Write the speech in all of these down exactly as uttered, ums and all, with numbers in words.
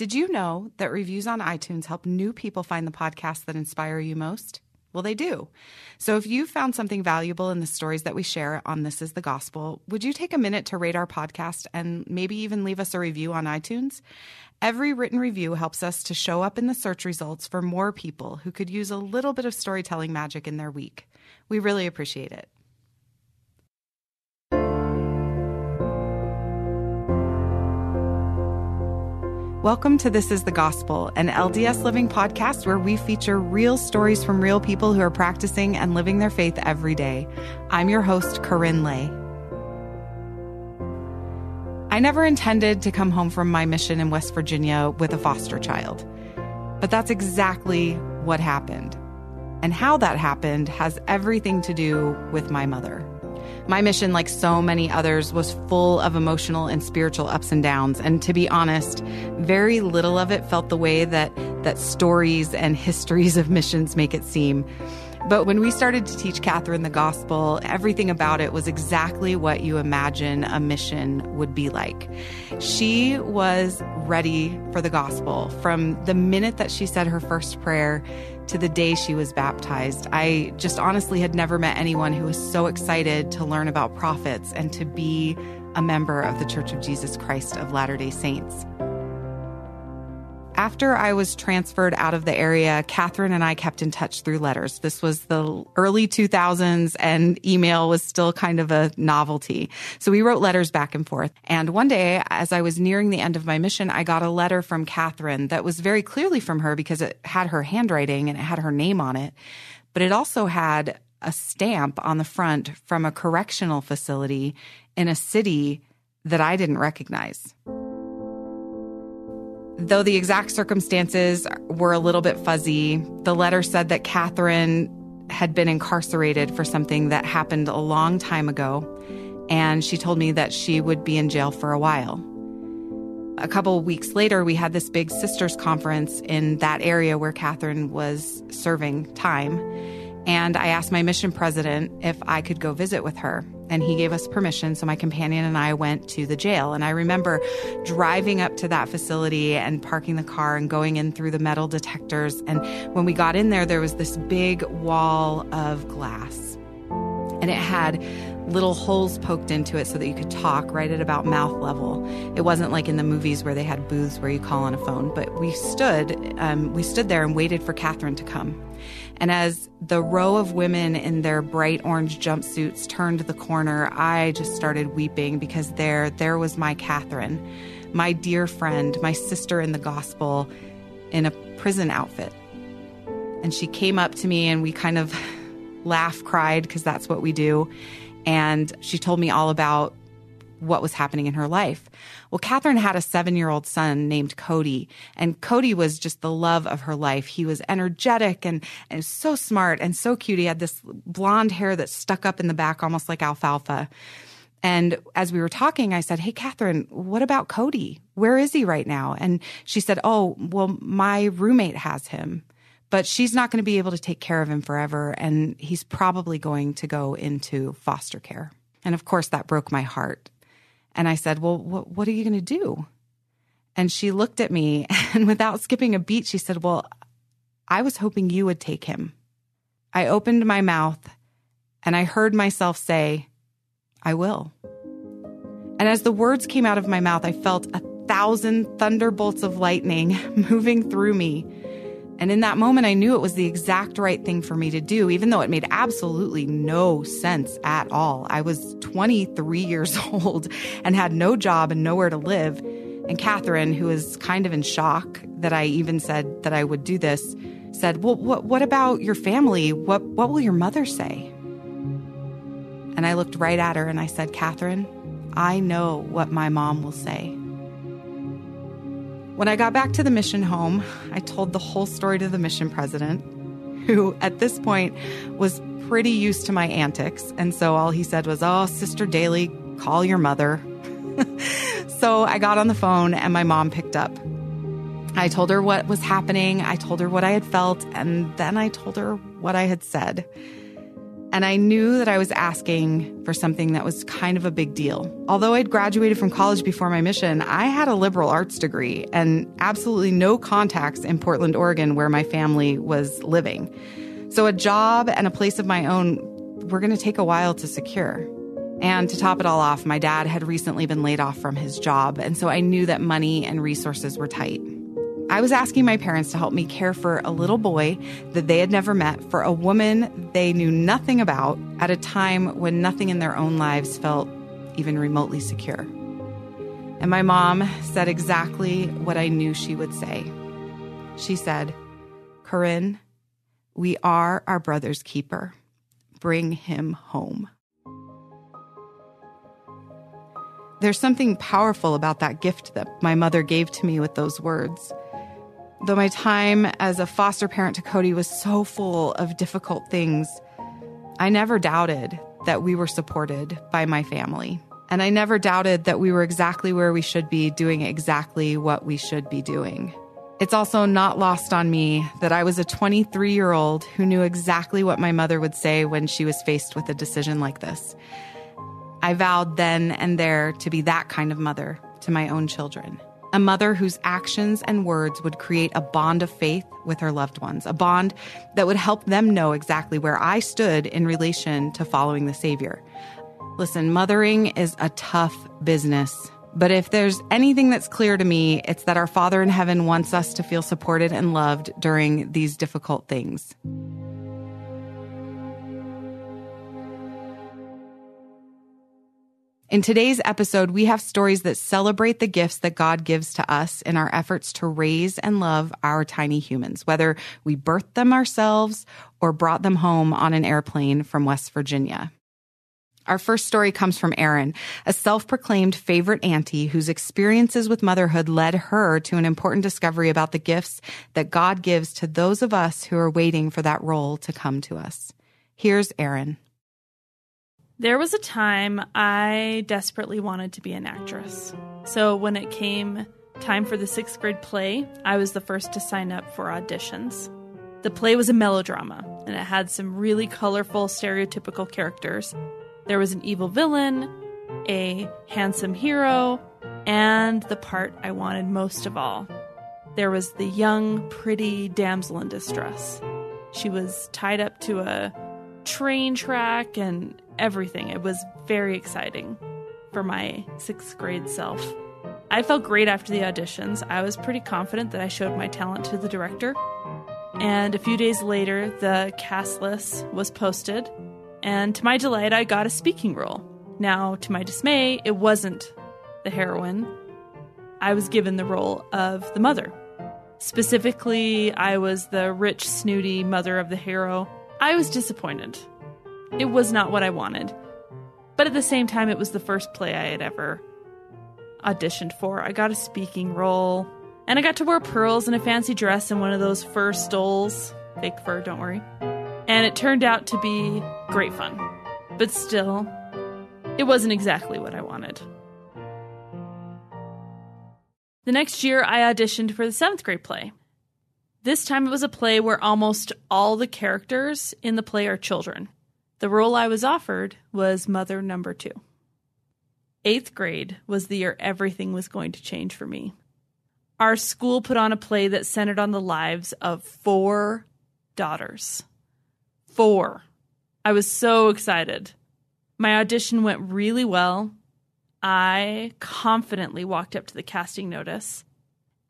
Did you know that reviews on iTunes help new people find the podcasts that inspire you most? Well, they do. So if you found something valuable in the stories that we share on This is the Gospel, would you take a minute to rate our podcast and maybe even leave us a review on iTunes? Every written review helps us to show up in the search results for more people who could use a little bit of storytelling magic in their week. We really appreciate it. Welcome to This is the Gospel, an L D S Living podcast where we feature real stories from real people who are practicing and living their faith every day. I'm your host, Corinne Lay. I never intended to come home from my mission in West Virginia with a foster child, but that's exactly what happened. And how that happened has everything to do with my mother. My mission, like so many others, was full of emotional and spiritual ups and downs. And to be honest, very little of it felt the way that, that stories and histories of missions make it seem. But when we started to teach Catherine the gospel, everything about it was exactly what you imagine a mission would be like. She was ready for the gospel from the minute that she said her first prayer to the day she was baptized. I just honestly had never met anyone who was so excited to learn about prophets and to be a member of the Church of Jesus Christ of Latter-day Saints. After I was transferred out of the area, Catherine and I kept in touch through letters. This was the early two thousands, and email was still kind of a novelty. So we wrote letters back and forth. And one day, as I was nearing the end of my mission, I got a letter from Catherine that was very clearly from her because it had her handwriting and it had her name on it. But it also had a stamp on the front from a correctional facility in a city that I didn't recognize. Though the exact circumstances were a little bit fuzzy, the letter said that Catherine had been incarcerated for something that happened a long time ago, and she told me that she would be in jail for a while. A couple of weeks later, we had this big sisters conference in that area where Catherine was serving time, and I asked my mission president if I could go visit with her. And he gave us permission, so my companion and I went to the jail. And I remember driving up to that facility and parking the car and going in through the metal detectors. And when we got in there, there was this big wall of glass. And it had little holes poked into it so that you could talk right at about mouth level. It wasn't like in the movies where they had booths where you call on a phone. But we stood, um, we stood there and waited for Catherine to come. And as the row of women in their bright orange jumpsuits turned the corner, I just started weeping because there, there was my Catherine, my dear friend, my sister in the gospel, in a prison outfit. And she came up to me and we kind of laugh, cried, because that's what we do. And she told me all about what was happening in her life. Well, Catherine had a seven-year-old son named Cody, and Cody was just the love of her life. He was energetic and, and so smart and so cute. He had this blonde hair that stuck up in the back, almost like alfalfa. And as we were talking, I said, "Hey, Catherine, what about Cody? Where is he right now?" And she said, "Oh, well, my roommate has him, but she's not going to be able to take care of him forever, and he's probably going to go into foster care." And of course, that broke my heart. And I said, "Well, wh- what are you going to do?" And she looked at me, and without skipping a beat, she said, "Well, I was hoping you would take him." I opened my mouth, and I heard myself say, "I will." And as the words came out of my mouth, I felt a thousand thunderbolts of lightning moving through me. And in that moment, I knew it was the exact right thing for me to do, even though it made absolutely no sense at all. I was twenty-three years old and had no job and nowhere to live. And Catherine, who was kind of in shock that I even said that I would do this, said, "Well, what, what about your family? What, what will your mother say?" And I looked right at her and I said, "Catherine, I know what my mom will say." When I got back to the mission home, I told the whole story to the mission president, who at this point was pretty used to my antics. And so all he said was, "Oh, Sister Daly, call your mother." So I got on the phone and my mom picked up. I told her what was happening. I told her what I had felt. And then I told her what I had said. And I knew that I was asking for something that was kind of a big deal. Although I'd graduated from college before my mission, I had a liberal arts degree and absolutely no contacts in Portland, Oregon, where my family was living. So a job and a place of my own were going to take a while to secure. And to top it all off, my dad had recently been laid off from his job, and so I knew that money and resources were tight. I was asking my parents to help me care for a little boy that they had never met, for a woman they knew nothing about, at a time when nothing in their own lives felt even remotely secure. And my mom said exactly what I knew she would say. She said, "Corinne, we are our brother's keeper. Bring him home." There's something powerful about that gift that my mother gave to me with those words. Though my time as a foster parent to Cody was so full of difficult things, I never doubted that we were supported by my family. And I never doubted that we were exactly where we should be, doing exactly what we should be doing. It's also not lost on me that I was a twenty-three-year-old who knew exactly what my mother would say when she was faced with a decision like this. I vowed then and there to be that kind of mother to my own children. A mother whose actions and words would create a bond of faith with her loved ones, a bond that would help them know exactly where I stood in relation to following the Savior. Listen, mothering is a tough business, but if there's anything that's clear to me, it's that our Father in Heaven wants us to feel supported and loved during these difficult things. In today's episode, we have stories that celebrate the gifts that God gives to us in our efforts to raise and love our tiny humans, whether we birthed them ourselves or brought them home on an airplane from West Virginia. Our first story comes from Erin, a self-proclaimed favorite auntie whose experiences with motherhood led her to an important discovery about the gifts that God gives to those of us who are waiting for that role to come to us. Here's Erin. There was a time I desperately wanted to be an actress. So when it came time for the sixth grade play, I was the first to sign up for auditions. The play was a melodrama, and it had some really colorful, stereotypical characters. There was an evil villain, a handsome hero, and the part I wanted most of all. There was the young, pretty damsel in distress. She was tied up to a train track and everything. It was very exciting for my sixth grade self. I felt great after the auditions. I was pretty confident that I showed my talent to the director. And a few days later, the cast list was posted. And to my delight, I got a speaking role. Now, to my dismay, it wasn't the heroine. I was given the role of the mother. Specifically, I was the rich, snooty mother of the hero. I was disappointed. It was not what I wanted. But at the same time, it was the first play I had ever auditioned for. I got a speaking role, and I got to wear pearls and a fancy dress and one of those fur stoles. Fake fur, don't worry. And it turned out to be great fun. But still, it wasn't exactly what I wanted. The next year, I auditioned for the seventh grade play. This time it was a play where almost all the characters in the play are children. The role I was offered was mother number two. Eighth grade was the year everything was going to change for me. Our school put on a play that centered on the lives of four daughters. Four. I was so excited. My audition went really well. I confidently walked up to the casting notice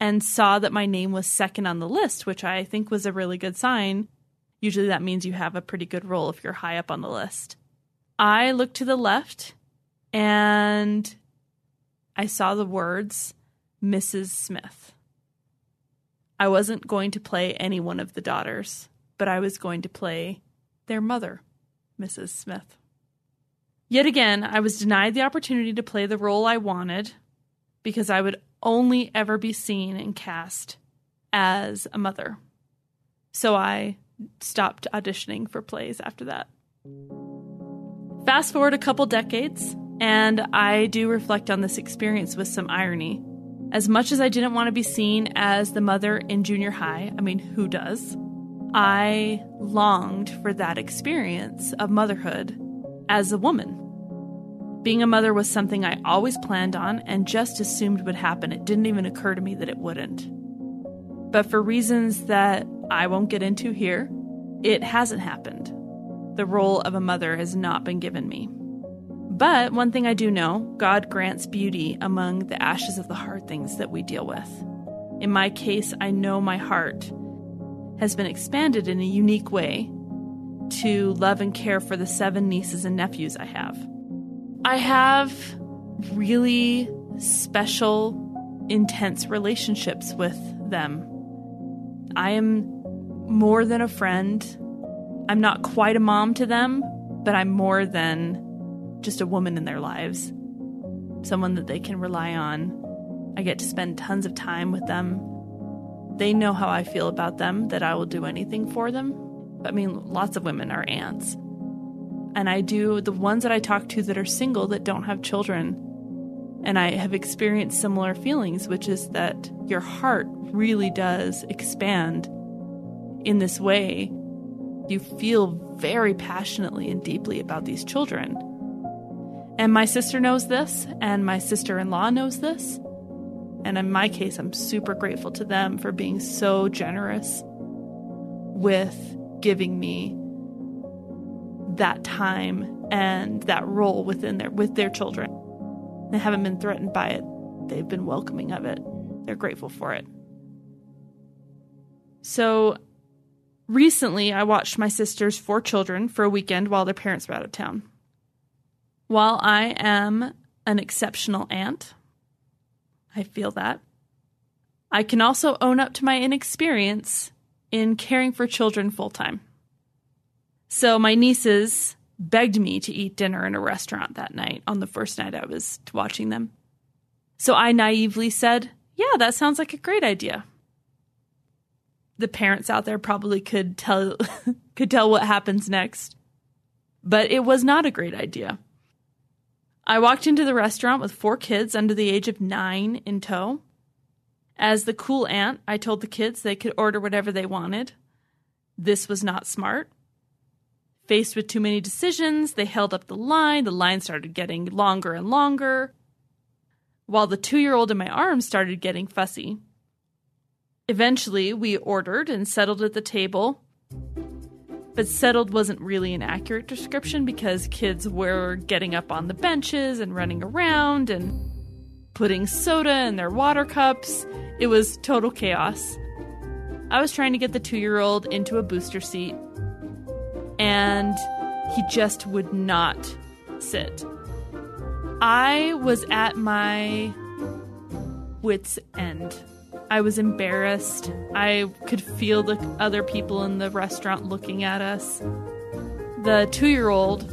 and saw that my name was second on the list, which I think was a really good sign. Usually that means you have a pretty good role if you're high up on the list. I looked to the left and I saw the words, Missus Smith. I wasn't going to play any one of the daughters, but I was going to play their mother, Missus Smith. Yet again, I was denied the opportunity to play the role I wanted because I would only ever be seen and cast as a mother. So I stopped auditioning for plays after that. Fast forward a couple decades, and I do reflect on this experience with some irony. As much as I didn't want to be seen as the mother in junior high, I mean, who does? I longed for that experience of motherhood as a woman. Being a mother was something I always planned on and just assumed would happen. It didn't even occur to me that it wouldn't. But for reasons that I won't get into here, it hasn't happened. The role of a mother has not been given me. But one thing I do know, God grants beauty among the ashes of the hard things that we deal with. In my case, I know my heart has been expanded in a unique way to love and care for the seven nieces and nephews I have. I have really special, intense relationships with them. I am more than a friend. I'm not quite a mom to them, but I'm more than just a woman in their lives, someone that they can rely on. I get to spend tons of time with them. They know how I feel about them, that I will do anything for them. I mean, lots of women are aunts. And I do, the ones that I talk to that are single, that don't have children, and I have experienced similar feelings, which is that your heart really does expand in this way. You feel very passionately and deeply about these children. And my sister knows this, and my sister-in-law knows this. And in my case, I'm super grateful to them for being so generous with giving me that time and that role within their, with their children. They haven't been threatened by it. They've been welcoming of it. They're grateful for it. So recently, I watched my sister's four children for a weekend while their parents were out of town. While I am an exceptional aunt, I feel that, I can also own up to my inexperience in caring for children full-time. So my nieces begged me to eat dinner in a restaurant that night, on the first night I was watching them. So I naively said, yeah, that sounds like a great idea. The parents out there probably could tell could tell what happens next. But it was not a great idea. I walked into the restaurant with four kids under the age of nine in tow. As the cool aunt, I told the kids they could order whatever they wanted. This was not smart. Faced with too many decisions, they held up the line. The line started getting longer and longer, while the two-year-old in my arms started getting fussy. Eventually, we ordered and settled at the table. But settled wasn't really an accurate description, because kids were getting up on the benches and running around and putting soda in their water cups. It was total chaos. I was trying to get the two-year-old into a booster seat, and he just would not sit. I was at my wit's end. I was embarrassed. I could feel the other people in the restaurant looking at us. The two-year-old,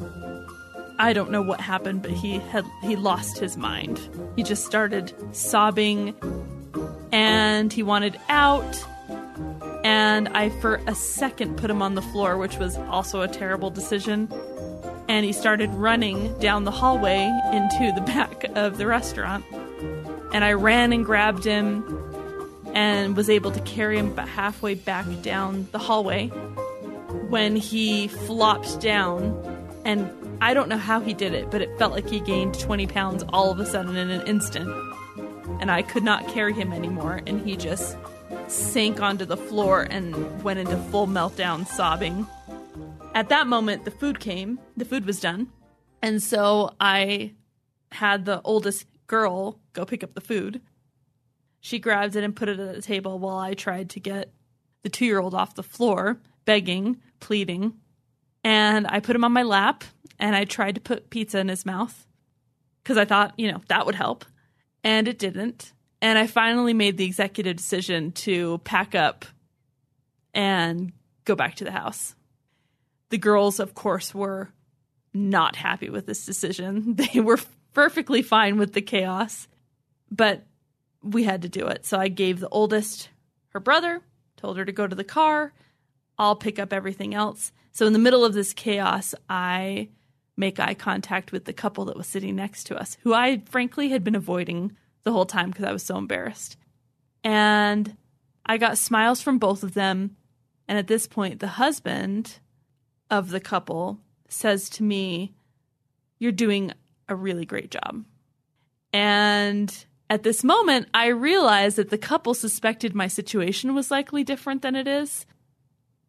I don't know what happened, but he had he lost his mind. He just started sobbing, and he wanted out. And I, for a second, put him on the floor, which was also a terrible decision. And he started running down the hallway into the back of the restaurant. And I ran and grabbed him and was able to carry him about halfway back down the hallway when he flopped down. And I don't know how he did it, but it felt like he gained twenty pounds all of a sudden in an instant. And I could not carry him anymore, and he just sank onto the floor and went into full meltdown, sobbing. At that moment, the food came. The food was done. And so I had the oldest girl go pick up the food. She grabbed it and put it at the table while I tried to get the two-year-old off the floor, begging, pleading. And I put him on my lap, and I tried to put pizza in his mouth because I thought, you know, that would help. And it didn't. And I finally made the executive decision to pack up and go back to the house. The girls, of course, were not happy with this decision. They were perfectly fine with the chaos, but we had to do it. So I gave the oldest her brother, told her to go to the car. I'll pick up everything else. So in the middle of this chaos, I make eye contact with the couple that was sitting next to us, who I frankly had been avoiding the whole time because I was so embarrassed. And I got smiles from both of them. And at this point, the husband of the couple says to me, "You're doing a really great job." And at this moment, I realized that the couple suspected my situation was likely different than it is.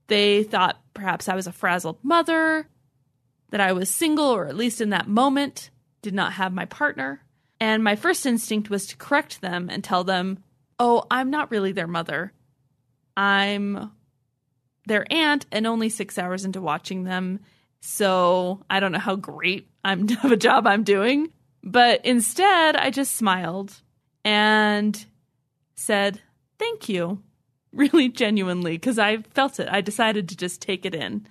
They thought perhaps I was a frazzled mother, that I was single, or at least in that moment, did not have my partner. And my first instinct was to correct them and tell them, "Oh, I'm not really their mother. I'm their aunt and only six hours into watching them. So I don't know how great I'm of a job I'm doing." But instead, I just smiled and said, "Thank you," really genuinely, because I felt it. I decided to just take it in.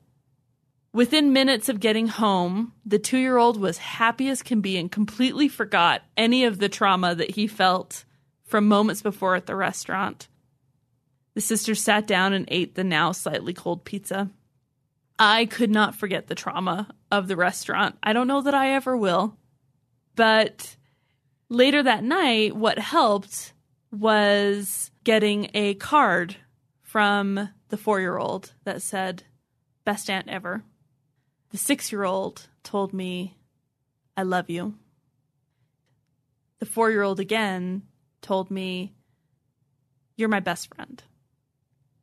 Within minutes of getting home, the two-year-old was happy as can be and completely forgot any of the trauma that he felt from moments before at the restaurant. The sisters sat down and ate the now slightly cold pizza. I could not forget the trauma of the restaurant. I don't know that I ever will. But later that night, what helped was getting a card from the four-year-old that said, "Best aunt ever." The six-year-old told me, "I love you." The four-year-old again told me, "You're my best friend."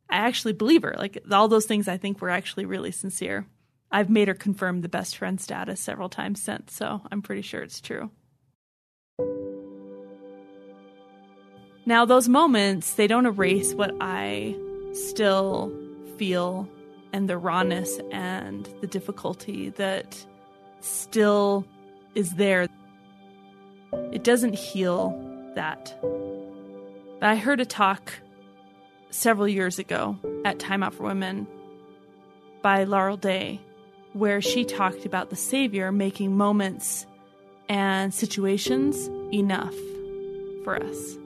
I actually believe her. Like, all those things I think were actually really sincere. I've made her confirm the best friend status several times since, so I'm pretty sure it's true. Now, those moments, they don't erase what I still feel, and the rawness and the difficulty that still is there. It doesn't heal that. But I heard a talk several years ago at Time Out for Women by Laurel Day, where she talked about the Savior making moments and situations enough for us.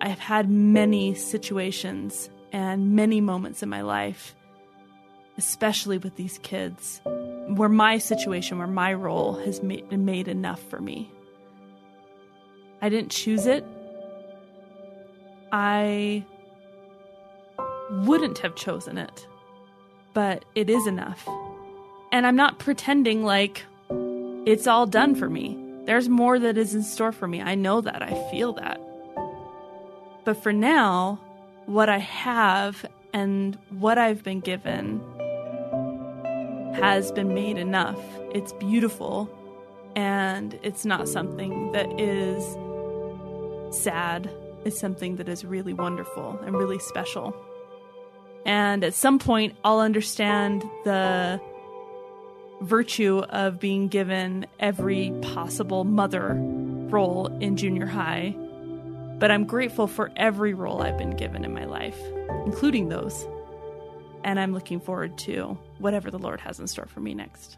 I have had many situations and many moments in my life, especially with these kids, where my situation, where my role has been made enough for me. I didn't choose it. I wouldn't have chosen it, but it is enough. And I'm not pretending like it's all done for me. There's more that is in store for me. I know that. I feel that. But for now, what I have and what I've been given has been made enough. It's beautiful, and it's not something that is sad. It's something that is really wonderful and really special. And at some point, I'll understand the virtue of being given every possible mother role in junior high. But I'm grateful for every role I've been given in my life, including those. And I'm looking forward to whatever the Lord has in store for me next.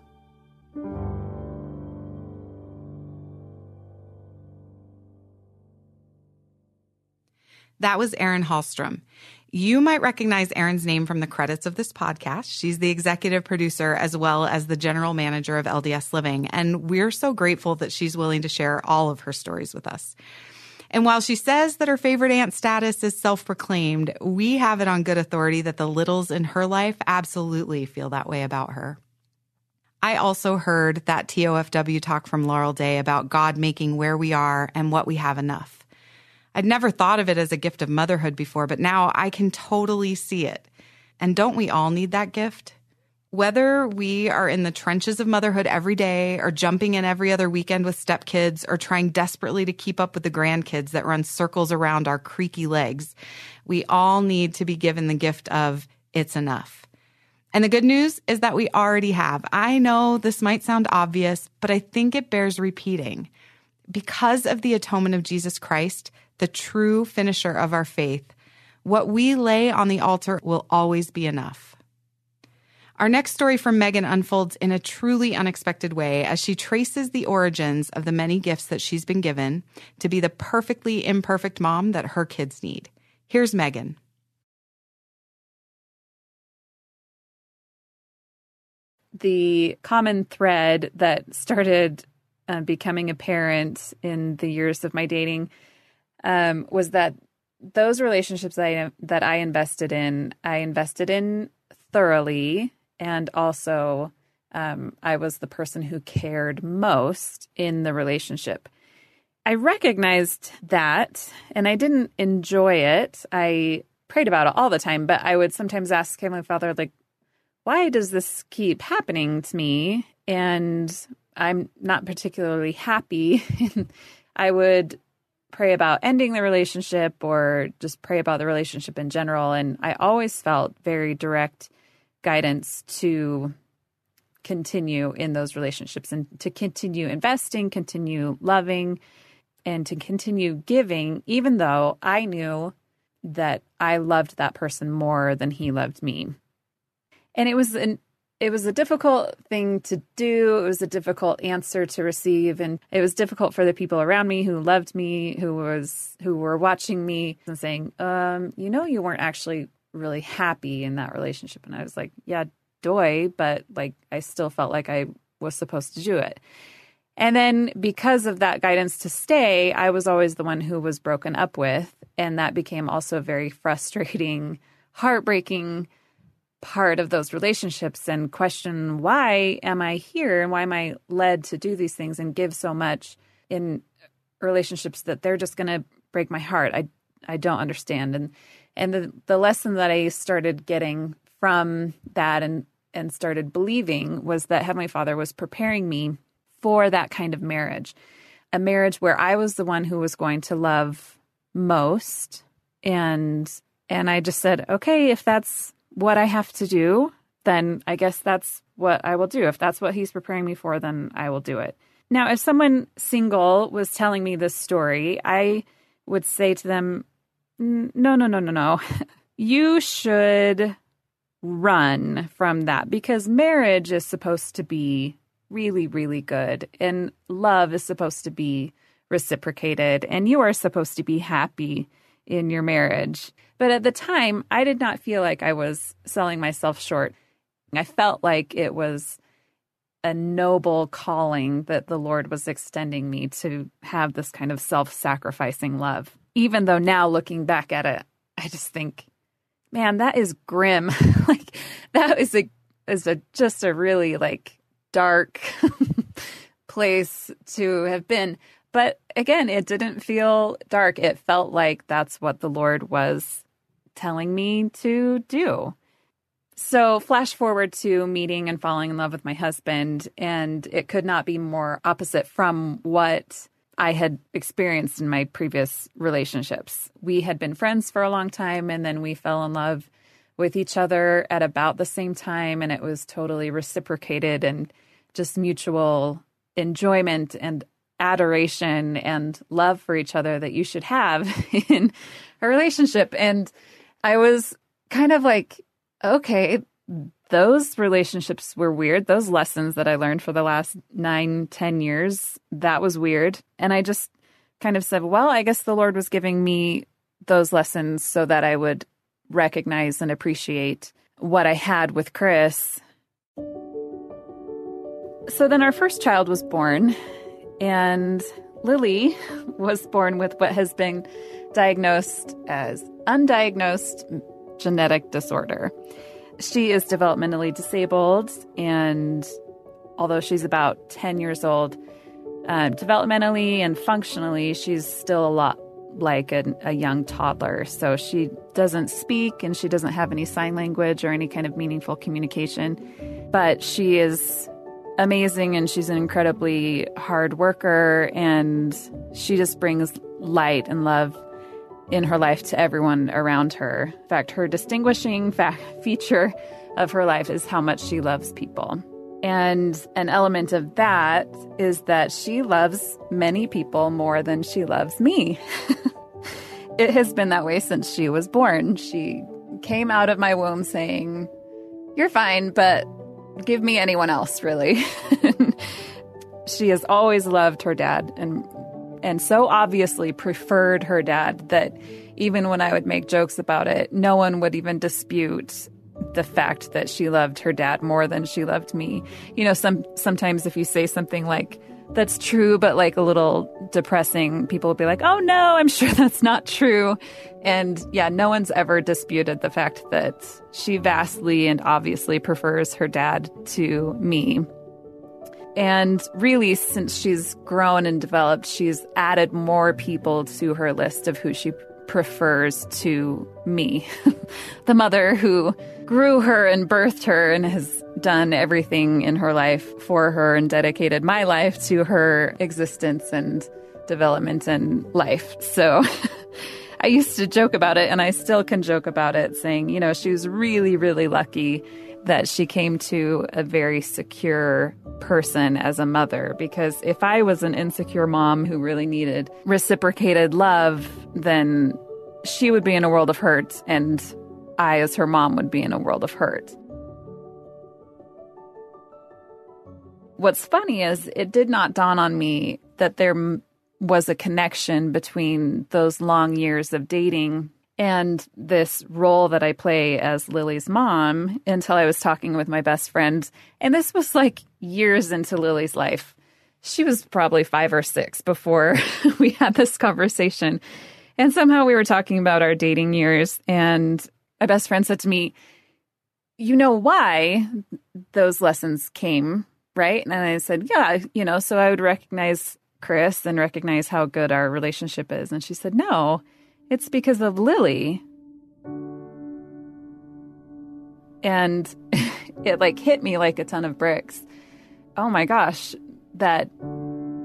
That was Erin Hallstrom. You might recognize Erin's name from the credits of this podcast. She's the executive producer as well as the general manager of L D S Living, and we're so grateful that she's willing to share all of her stories with us. And while she says that her favorite aunt status is self-proclaimed, we have it on good authority that the littles in her life absolutely feel that way about her. I also heard that T O F W talk from Laurel Day about God making where we are and what we have enough. I'd never thought of it as a gift of motherhood before, but now I can totally see it. And don't we all need that gift? Whether we are in the trenches of motherhood every day or jumping in every other weekend with stepkids or trying desperately to keep up with the grandkids that run circles around our creaky legs, we all need to be given the gift of it's enough. And the good news is that we already have. I know this might sound obvious, but I think it bears repeating. Because of the atonement of Jesus Christ, the true finisher of our faith, what we lay on the altar will always be enough. Our next story from Megan unfolds in a truly unexpected way as she traces the origins of the many gifts that she's been given to be the perfectly imperfect mom that her kids need. Here's Megan. The common thread that started uh, becoming apparent in the years of my dating Um, was that those relationships that I, that I invested in, I invested in thoroughly. And also, um, I was the person who cared most in the relationship. I recognized that, and I didn't enjoy it. I prayed about it all the time, but I would sometimes ask Heavenly Father, like, why does this keep happening to me? And I'm not particularly happy. I would pray about ending the relationship or just pray about the relationship in general. And I always felt very direct guidance to continue in those relationships and to continue investing, continue loving, and to continue giving, even though I knew that I loved that person more than he loved me. And it was an It was a difficult thing to do. It was a difficult answer to receive. And it was difficult for the people around me who loved me, who was who were watching me and saying, um, you know, you weren't actually really happy in that relationship. And I was like, yeah, doy, but like I still felt like I was supposed to do it. And then because of that guidance to stay, I was always the one who was broken up with. And that became also very frustrating, heartbreaking part of those relationships, and question, why am I here and why am I led to do these things and give so much in relationships that they're just going to break my heart? I I don't understand. And and the, the lesson that I started getting from that and, and started believing was that Heavenly Father was preparing me for that kind of marriage, a marriage where I was the one who was going to love most. And and I just said, okay, if that's what I have to do, then I guess that's what I will do. If that's what he's preparing me for, then I will do it. Now, if someone single was telling me this story, I would say to them, no, no, no, no, no. You should run from that, because marriage is supposed to be really, really good. And love is supposed to be reciprocated. And you are supposed to be happy in your marriage. But at the time, I did not feel like I was selling myself short. I felt like it was a noble calling that the Lord was extending me to have this kind of self-sacrificing love. Even though now looking back at it, I just think, man, that is grim. Like that is a is a just a really like dark place to have been. But again, it didn't feel dark. It felt like that's what the Lord was telling me to do. So flash forward to meeting and falling in love with my husband, and it could not be more opposite from what I had experienced in my previous relationships. We had been friends for a long time, and then we fell in love with each other at about the same time, and it was totally reciprocated and just mutual enjoyment and adoration and love for each other that you should have in a relationship. And I was kind of like, okay, those relationships were weird. Those lessons that I learned for the last nine, ten years, that was weird. And I just kind of said, well, I guess the Lord was giving me those lessons so that I would recognize and appreciate what I had with Chris. So then our first child was born. And Lily was born with what has been diagnosed as undiagnosed genetic disorder. She is developmentally disabled, and although she's about ten years old, uh, developmentally and functionally, she's still a lot like a, a young toddler. So she doesn't speak, and she doesn't have any sign language or any kind of meaningful communication, but she is amazing, and she's an incredibly hard worker, and she just brings light and love in her life to everyone around her. In fact, her distinguishing fact feature of her life is how much she loves people. And an element of that is that she loves many people more than she loves me. It has been that way since she was born. She came out of my womb saying, "You're fine, but give me anyone else, really." She has always loved her dad, and and so obviously preferred her dad that even when I would make jokes about it, no one would even dispute the fact that she loved her dad more than she loved me. You know, some sometimes if you say something like, that's true, but like a little depressing. People will be like, oh no, I'm sure that's not true. And yeah, no one's ever disputed the fact that she vastly and obviously prefers her dad to me. And really, since she's grown and developed, she's added more people to her list of who she prefers to me. The mother who grew her and birthed her and has done everything in her life for her and dedicated my life to her existence and development and life. So I used to joke about it, and I still can joke about it, saying, you know, she was really, really lucky that she came to a very secure person as a mother. Because if I was an insecure mom who really needed reciprocated love, then she would be in a world of hurt, and I, as her mom, would be in a world of hurt. What's funny is it did not dawn on me that there was a connection between those long years of dating and this role that I play as Lily's mom until I was talking with my best friend. And this was like years into Lily's life. She was probably five or six before we had this conversation. And somehow we were talking about our dating years. And my best friend said to me, you know why those lessons came, right? And I said, yeah, you know, so I would recognize Chris and recognize how good our relationship is. And she said, no, it's because of Lily. And it like hit me like a ton of bricks. Oh my gosh, that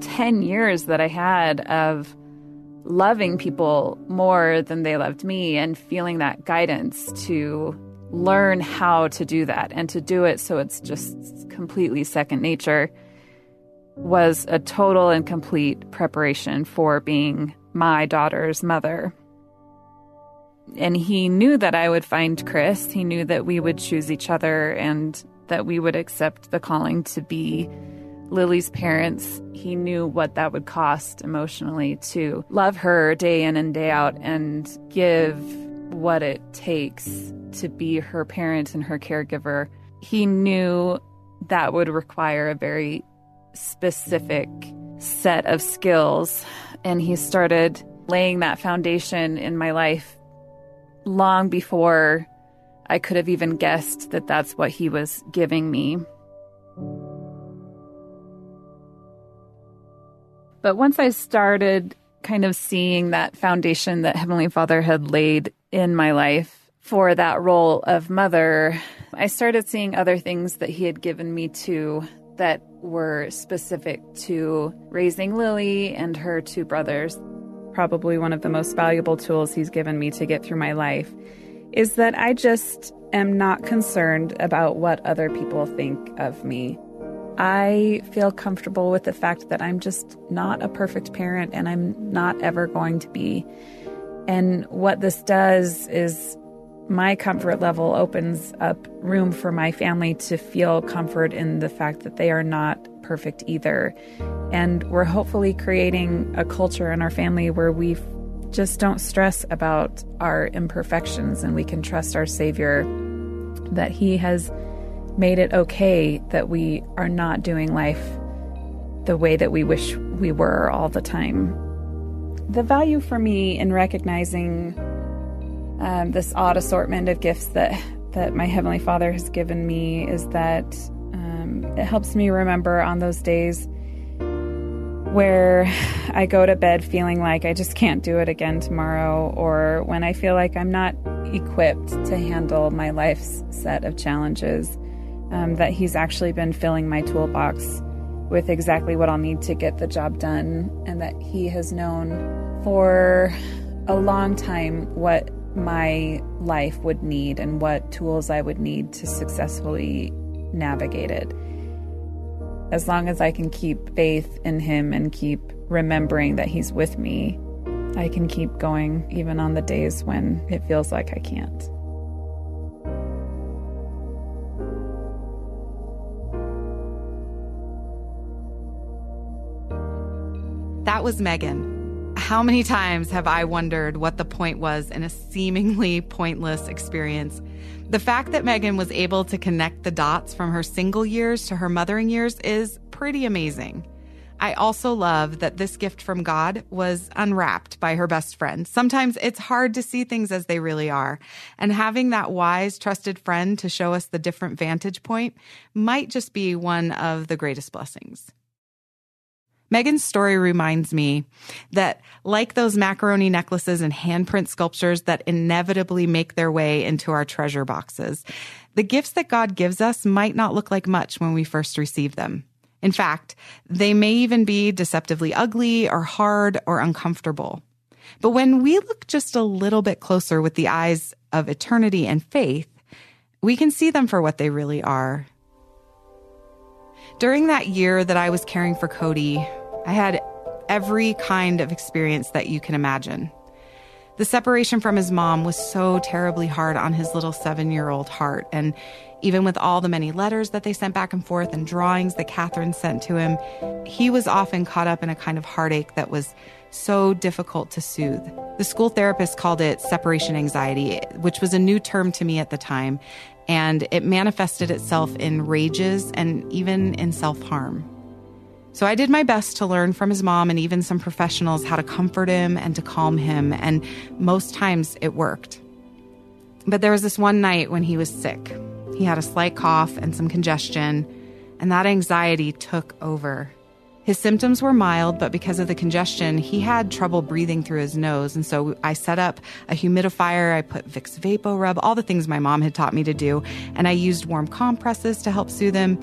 ten years that I had of loving people more than they loved me and feeling that guidance to learn how to do that and to do it so it's just completely second nature was a total and complete preparation for being my daughter's mother. And he knew that I would find Chris. He knew that we would choose each other and that we would accept the calling to be Lily's parents. He knew what that would cost emotionally to love her day in and day out and give what it takes to be her parent and her caregiver. He knew that would require a very specific set of skills. And he started laying that foundation in my life long before I could have even guessed that that's what he was giving me. But once I started kind of seeing that foundation that Heavenly Father had laid in my life for that role of mother, I started seeing other things that he had given me too that were specific to raising Lily and her two brothers. Probably one of the most valuable tools he's given me to get through my life is that I just am not concerned about what other people think of me. I feel comfortable with the fact that I'm just not a perfect parent and I'm not ever going to be. And what this does is my comfort level opens up room for my family to feel comfort in the fact that they are not perfect either. And we're hopefully creating a culture in our family where we just don't stress about our imperfections and we can trust our Savior that He has made it okay that we are not doing life the way that we wish we were all the time. The value for me in recognizing Um, this odd assortment of gifts that, that my Heavenly Father has given me is that um, it helps me remember on those days where I go to bed feeling like I just can't do it again tomorrow, or when I feel like I'm not equipped to handle my life's set of challenges, um, that He's actually been filling my toolbox with exactly what I'll need to get the job done, and that He has known for a long time what my life would need and what tools I would need to successfully navigate it. As long as I can keep faith in Him and keep remembering that He's with me, I can keep going even on the days when it feels like I can't. That was Megan. How many times have I wondered what the point was in a seemingly pointless experience? The fact that Megan was able to connect the dots from her single years to her mothering years is pretty amazing. I also love that this gift from God was unwrapped by her best friend. Sometimes it's hard to see things as they really are, and having that wise, trusted friend to show us the different vantage point might just be one of the greatest blessings. Megan's story reminds me that, like those macaroni necklaces and handprint sculptures that inevitably make their way into our treasure boxes, the gifts that God gives us might not look like much when we first receive them. In fact, they may even be deceptively ugly or hard or uncomfortable. But when we look just a little bit closer with the eyes of eternity and faith, we can see them for what they really are. During that year that I was caring for Cody, I had every kind of experience that you can imagine. The separation from his mom was so terribly hard on his little seven-year-old heart, and even with all the many letters that they sent back and forth and drawings that Catherine sent to him, he was often caught up in a kind of heartache that was so difficult to soothe. The school therapist called it separation anxiety, which was a new term to me at the time, and it manifested itself in rages and even in self-harm. So I did my best to learn from his mom and even some professionals how to comfort him and to calm him, and most times it worked. But there was this one night when he was sick. He had a slight cough and some congestion, and that anxiety took over. His symptoms were mild, but because of the congestion, he had trouble breathing through his nose. And so I set up a humidifier, I put Vicks VapoRub, all the things my mom had taught me to do, and I used warm compresses to help soothe him.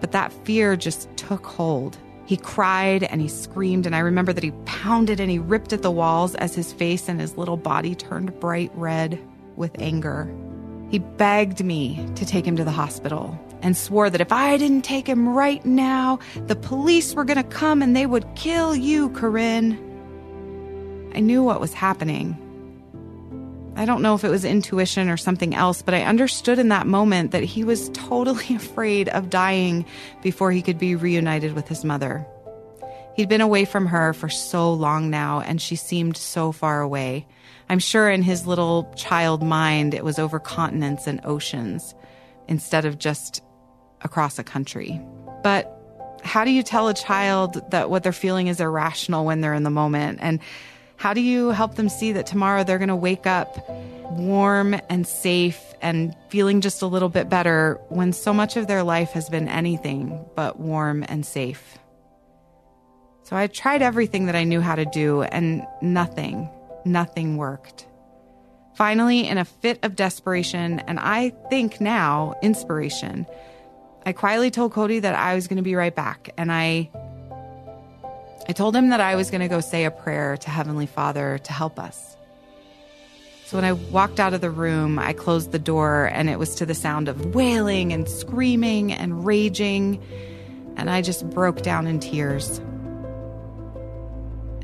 But that fear just took hold. He cried and he screamed, and I remember that he pounded and he ripped at the walls as his face and his little body turned bright red with anger. He begged me to take him to the hospital and swore that if I didn't take him right now, the police were going to come and they would kill you, Corinne. I knew what was happening. I don't know if it was intuition or something else, but I understood in that moment that he was totally afraid of dying before he could be reunited with his mother. He'd been away from her for so long now, and she seemed so far away. I'm sure in his little child mind, it was over continents and oceans instead of just across a country. But how do you tell a child that what they're feeling is irrational when they're in the moment? And how do you help them see that tomorrow they're going to wake up warm and safe and feeling just a little bit better when so much of their life has been anything but warm and safe? So I tried everything that I knew how to do, and nothing, nothing worked. Finally, in a fit of desperation, and I think now inspiration, I quietly told Cody that I was going to be right back. And I, I told him that I was going to go say a prayer to Heavenly Father to help us. So when I walked out of the room, I closed the door, and it was to the sound of wailing and screaming and raging. And I just broke down in tears.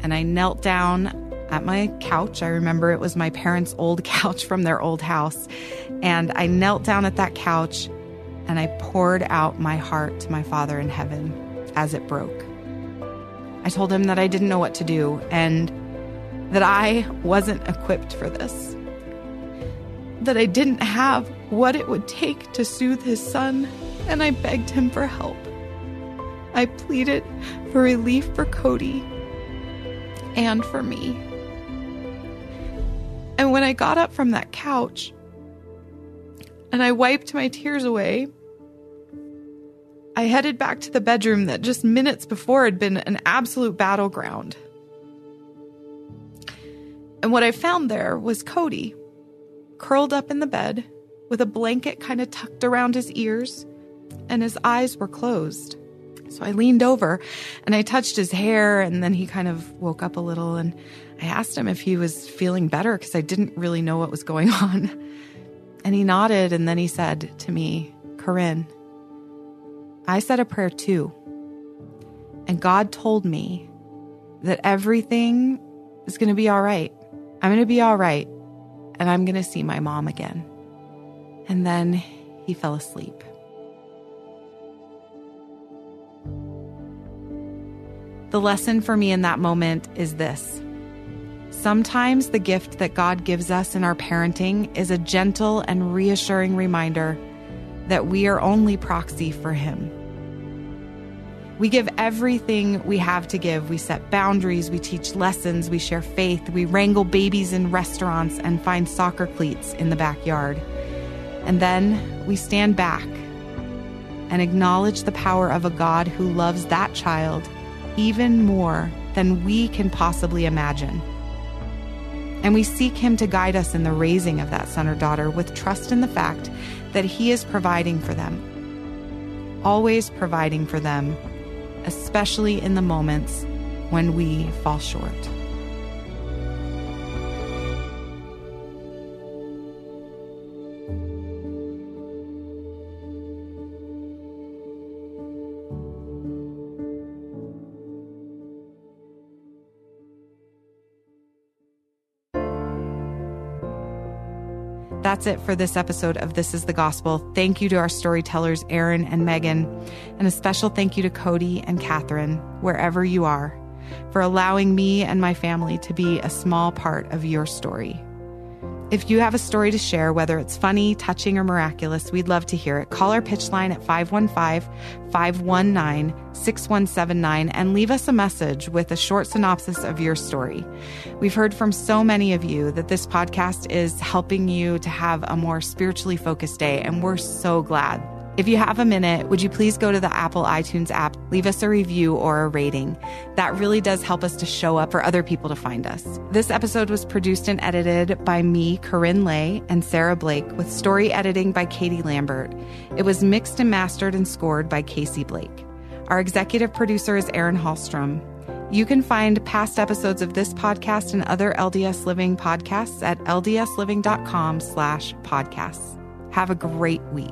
And I knelt down at my couch. I remember it was my parents' old couch from their old house. And I knelt down at that couch and I poured out my heart to my Father in heaven as it broke. I told him that I didn't know what to do and that I wasn't equipped for this, that I didn't have what it would take to soothe his son, and I begged him for help. I pleaded for relief for Cody and for me. And when I got up from that couch and I wiped my tears away, I headed back to the bedroom that just minutes before had been an absolute battleground. And what I found there was Cody, curled up in the bed with a blanket kind of tucked around his ears, and his eyes were closed. So I leaned over and I touched his hair, and then he kind of woke up a little, and I asked him if he was feeling better because I didn't really know what was going on. And he nodded, and then he said to me, "Corinne, I said a prayer too. And God told me that everything is going to be all right. I'm going to be all right, and I'm going to see my mom again." And then he fell asleep. The lesson for me in that moment is this. Sometimes the gift that God gives us in our parenting is a gentle and reassuring reminder that we are only proxy for Him. We give everything we have to give. We set boundaries, we teach lessons, we share faith, we wrangle babies in restaurants and find soccer cleats in the backyard. And then we stand back and acknowledge the power of a God who loves that child even more than we can possibly imagine. And we seek Him to guide us in the raising of that son or daughter with trust in the fact that He is providing for them, always providing for them, especially in the moments when we fall short. That's it for this episode of This is the Gospel. Thank you to our storytellers, Erin and Megan, and a special thank you to Cody and Catherine, wherever you are, for allowing me and my family to be a small part of your story. If you have a story to share, whether it's funny, touching, or miraculous, we'd love to hear it. Call our pitch line at five one five, five one nine, six one seven nine and leave us a message with a short synopsis of your story. We've heard from so many of you that this podcast is helping you to have a more spiritually focused day, and we're so glad. If you have a minute, would you please go to the Apple iTunes app, leave us a review or a rating. That really does help us to show up for other people to find us. This episode was produced and edited by me, Corinne Lay, and Sarah Blake, with story editing by Katie Lambert. It was mixed and mastered and scored by Casey Blake. Our executive producer is Erin Hallstrom. You can find past episodes of this podcast and other L D S Living podcasts at l d s living dot com slash podcasts. Have a great week.